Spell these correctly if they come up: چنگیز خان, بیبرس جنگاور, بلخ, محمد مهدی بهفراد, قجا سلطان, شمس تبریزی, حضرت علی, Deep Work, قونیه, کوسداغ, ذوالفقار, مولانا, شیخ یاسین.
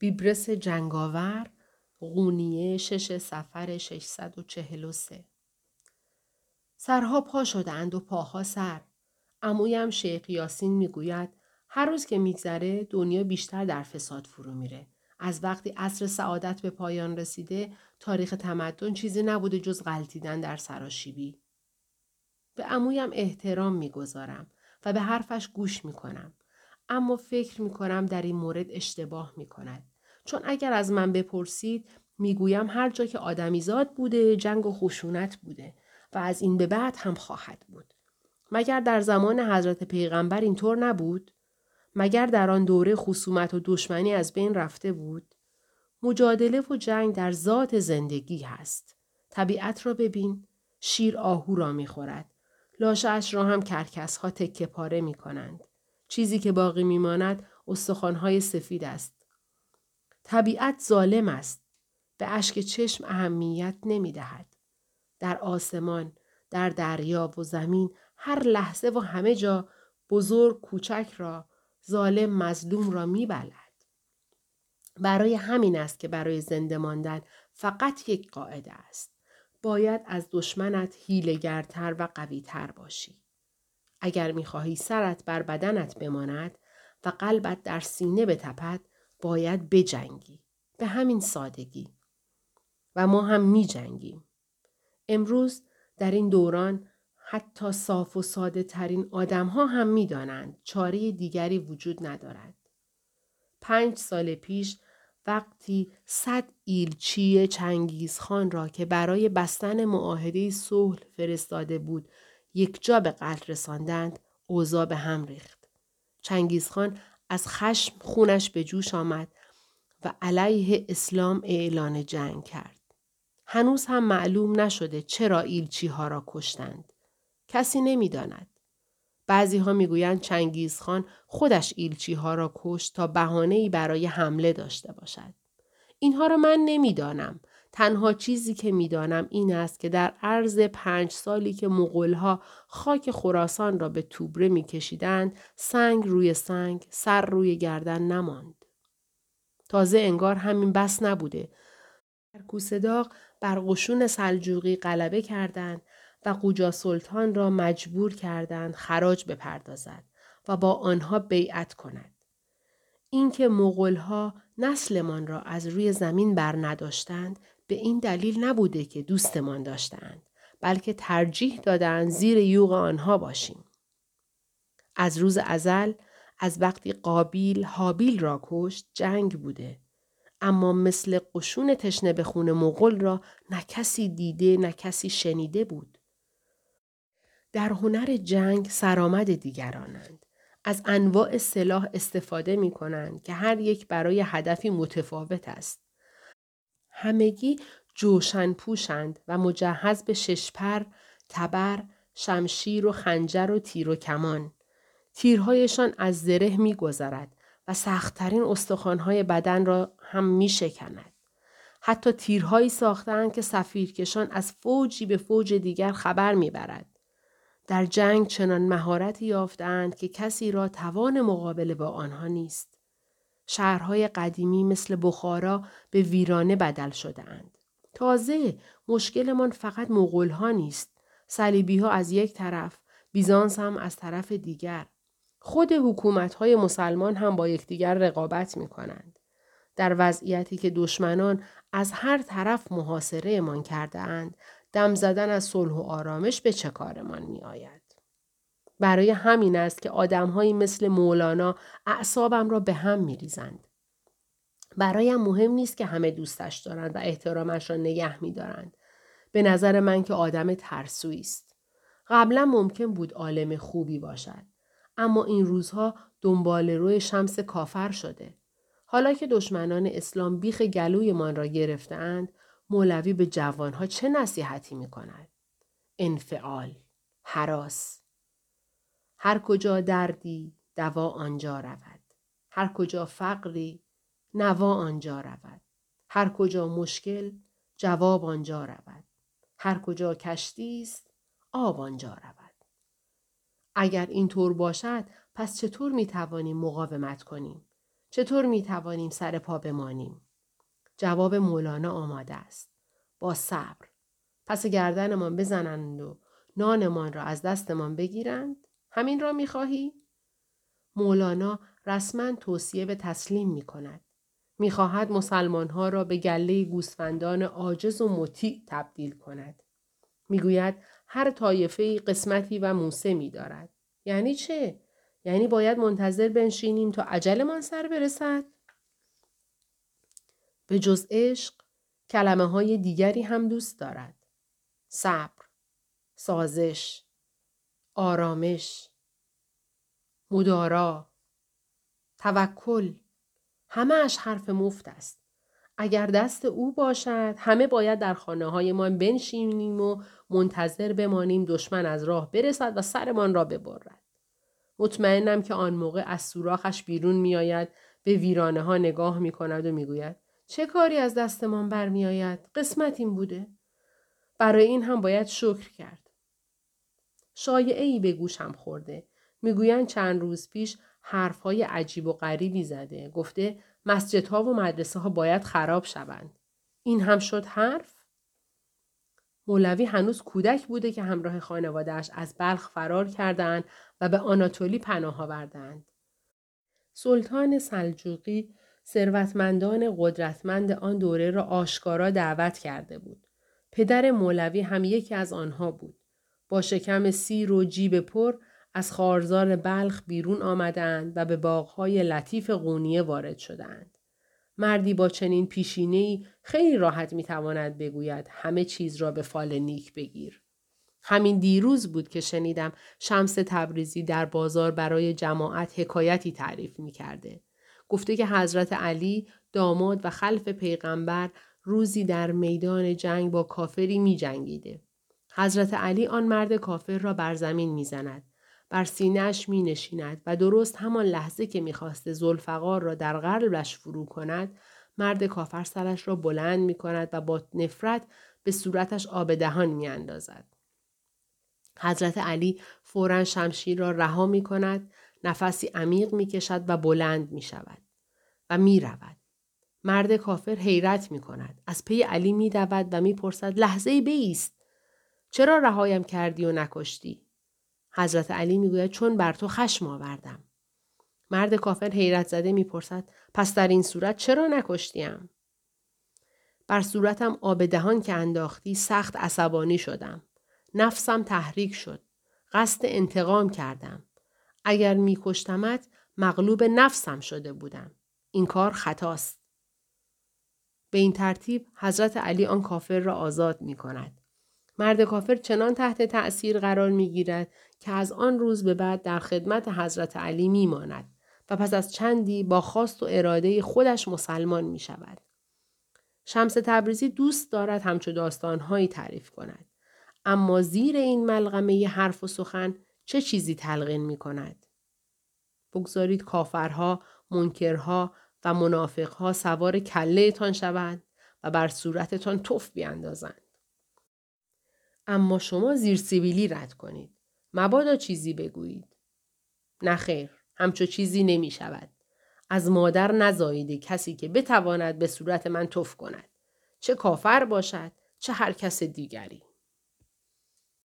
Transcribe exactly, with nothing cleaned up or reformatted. بیبرس جنگاور، قونیه شش صفر ششصد و چهل و سه. سرها پا شدند و پاها سر. عمویم شیخ یاسین میگوید هر روز که میگذره دنیا بیشتر در فساد فرو میره. از وقتی عصر سعادت به پایان رسیده تاریخ تمدن چیزی نبوده جز غلطیدن در سراشیبی. به عمویم احترام میگذارم و به حرفش گوش میکنم، اما فکر میکنم در این مورد اشتباه میکند، چون اگر از من بپرسید میگویم هر جا که آدمیزاد بوده جنگ و خشونت بوده و از این به بعد هم خواهد بود. مگر در زمان حضرت پیغمبر اینطور نبود؟ مگر در آن دوره خصومت و دشمنی از بین رفته بود؟ مجادله و جنگ در ذات زندگی هست. طبیعت را ببین، شیر آهو را میخورد، لاشه‌اش را هم کرکس ها تکه پاره میکنند. چیزی که باقی میماند استخوان های سفید است. طبیعت ظالم است، به اشک چشم اهمیت نمیدهد. در آسمان، در دریا و زمین، هر لحظه و همه جا بزرگ کوچک را، ظالم مظلوم را میبلد. برای همین است که برای زنده ماندن فقط یک قاعده است. باید از دشمنت حیله‌گرتر و قوی‌تر باشی. اگر میخواهی سرت بر بدنت بماند و قلبت در سینه بتپد، باید بجنگی. به همین سادگی. و ما هم میجنگیم. امروز در این دوران حتی صاف و ساده ترین آدم ها هم می دانند چاره دیگری وجود ندارد. پنج سال پیش وقتی صد ایلچی چنگیز خان را که برای بستن معاهده صلح فرستاده بود یک جا به قتل رساندند، اوضاع به هم ریخت. چنگیز خان از خشم خونش به جوش آمد و علیه اسلام اعلان جنگ کرد. هنوز هم معلوم نشده چرا ایلچی ها را کشتند. کسی نمی داند. بعضی ها می گویند چنگیز خان خودش ایلچی ها را کشت تا بهانه‌ای برای حمله داشته باشد. اینها را من نمی دانم. تنها چیزی که می دانم این است که در عرض پنج سالی که مغول ها خاک خراسان را به توبره می کشیدند، سنگ روی سنگ، سر روی گردن نماند. تازه انگار همین بس نبوده. در کوسداغ بر قشون سلجوقی غلبه کردند و قجا سلطان را مجبور کردند خراج بپردازد و با آنها بیعت کند. اینکه مغول‌ها نسلمان را از روی زمین بر نداشتند به این دلیل نبوده که دوستمان داشتند، بلکه ترجیح دادند زیر یوغ آنها باشیم. از روز ازل، از وقتی قابیل هابیل را کشت، جنگ بوده. اما مثل قشون تشنه به خون مغول را نه کسی دیده نه کسی شنیده بود. در هنر جنگ سرآمد دیگرانند. از انواع سلاح استفاده می کنند که هر یک برای هدفی متفاوت است. همگی جوشن پوشند و مجهز به ششپر، تبر، شمشیر و خنجر و تیر و کمان. تیرهایشان از زره می گذرد و سخت‌ترین استخوان‌های بدن را هم می‌شکند. حتی تیرهایی ساختند که سفیرکشان از فوجی به فوج دیگر خبر می‌برد. در جنگ چنان مهارتی یافتند که کسی را توان مقابله با آنها نیست. شهرهای قدیمی مثل بخارا به ویرانه بدل شده‌اند. تازه مشکلمان فقط مغول‌ها نیست. صلیبی‌ها از یک طرف، بیزانس هم از طرف دیگر. خود حکومت‌های مسلمان هم با یکدیگر رقابت می‌کنند. در وضعیتی که دشمنان از هر طرف محاصره‌مان کرده‌اند، دم زدن از صلح و آرامش به چه کارمان می‌آید؟ برای همین است که آدم‌هایی مثل مولانا اعصابم را به هم می‌ریزند. برایم مهم نیست که همه دوستش دارند و احترامش را نگه می‌دارند. به نظر من که آدم ترسویی است. قبلا ممکن بود عالم خوبی باشد، اما این روزها دنبال روی شمس کافر شده. حالا که دشمنان اسلام بیخ گلوی من را گرفتند، مولوی به جوانها چه نصیحتی می کند؟ انفعال، هراس. هر کجا دردی، دوا آنجا رود. هر کجا فقری، نوا آنجا رود. هر کجا مشکل، جواب آنجا رود. هر کجا کشتی است، آب آنجا رود. اگر این طور باشد پس چطور می توانیم مقاومت کنیم؟ چطور می توانیم سر پا بمانیم؟ جواب مولانا آماده است. با صبر. پس گردنمان بزنند و نانمان را از دستمان بگیرند؟ همین را می خواهی؟ مولانا رسما توصیه به تسلیم می کند. می خواهد مسلمانها را به گله گوسفندان عاجز و مطیع تبدیل کند. می گوید هر طایفه‌ای قسمتی و موسمی می دارد. یعنی چه؟ یعنی باید منتظر بنشینیم تا اجلمان سر برسد؟ به جز عشق کلمه های دیگری هم دوست دارد. صبر، سازش، آرامش، مدارا، توکل، همه اش حرف مفت است. اگر دست او باشد همه باید در خانه‌های ما بنشینیم و منتظر بمانیم دشمن از راه برسد و سرمان را ببرد. مطمئنم که آن موقع از سوراخش بیرون می‌آید، به ویرانه ها نگاه می‌کند و می‌گوید چه کاری از دستمان برمی آید؟ قسمت این بوده. برای این هم باید شکر کرد. شایعه‌ای به گوشم خورده. میگویند چند روز پیش حرفهای عجیب و غریبی زده. گفته مسجدها و مدرسه ها باید خراب شوند. این هم شد حرف؟ مولوی هنوز کودک بوده که همراه خانوادهش از بلخ فرار کردند و به آناتولی پناه آوردند. سلطان سلجوقی ثروتمندان قدرتمند آن دوره را آشکارا دعوت کرده بود. پدر مولوی هم یکی از آنها بود. با شکم سیر و جیب پر از خارزار بلخ بیرون آمدند و به باغهای لطیف قونیه وارد شدند. مردی با چنین پیشینه‌ای خیلی راحت میتواند بگوید همه چیز را به فال نیک بگیر. همین دیروز بود که شنیدم شمس تبریزی در بازار برای جماعت حکایتی تعریف میکرده. گفته که حضرت علی داماد و خلف پیغمبر روزی در میدان جنگ با کافری میجنگیده. حضرت علی آن مرد کافر را بر زمین میزند. بر سینه‌اش می‌نشیند و درست همان لحظه که می‌خواسته ذوالفقار را در قلبش فرو کند، مرد کافر سرش را بلند می‌کند و با نفرت به صورتش آب دهان می‌اندازد. حضرت علی فوراً شمشیر را رها می‌کند، نفسی عمیق می‌کشد و بلند می‌شود و می‌رود. مرد کافر حیرت می‌کند، از پی علی می‌دود و می‌پرسد لحظه‌ای بایست، چرا رهایم کردی و نکشتی؟ حضرت علی میگوید چون بر تو خشم آوردم. مرد کافر حیرت زده میپرسد پس در این صورت چرا نکشتیم؟ بر صورتم آب دهان که انداختی سخت عصبانی شدم. نفسم تحریک شد. قصد انتقام کردم. اگر میکشتمت مغلوب نفسم شده بودم. این کار خطاست. به این ترتیب حضرت علی آن کافر را آزاد میکند. مرد کافر چنان تحت تأثیر قرار میگیرد که از آن روز به بعد در خدمت حضرت علی میماند و پس از چندی با خواست و اراده خودش مسلمان می شود. شمس تبریزی دوست دارد همچو داستانهایی تعریف کند. اما زیر این ملغمه ی حرف و سخن چه چیزی تلقین می کند؟ بگذارید کافرها، منکرها و منافقها سوار کله تان شوند و بر صورتتان تف بیاندازند. اما شما زیر سیبیلی رد کنید. مبادا چیزی بگویید. نه خیر، همچو چیزی نمی شود. از مادر نزاییده کسی که بتواند به صورت من تف کند. چه کافر باشد، چه هر کس دیگری.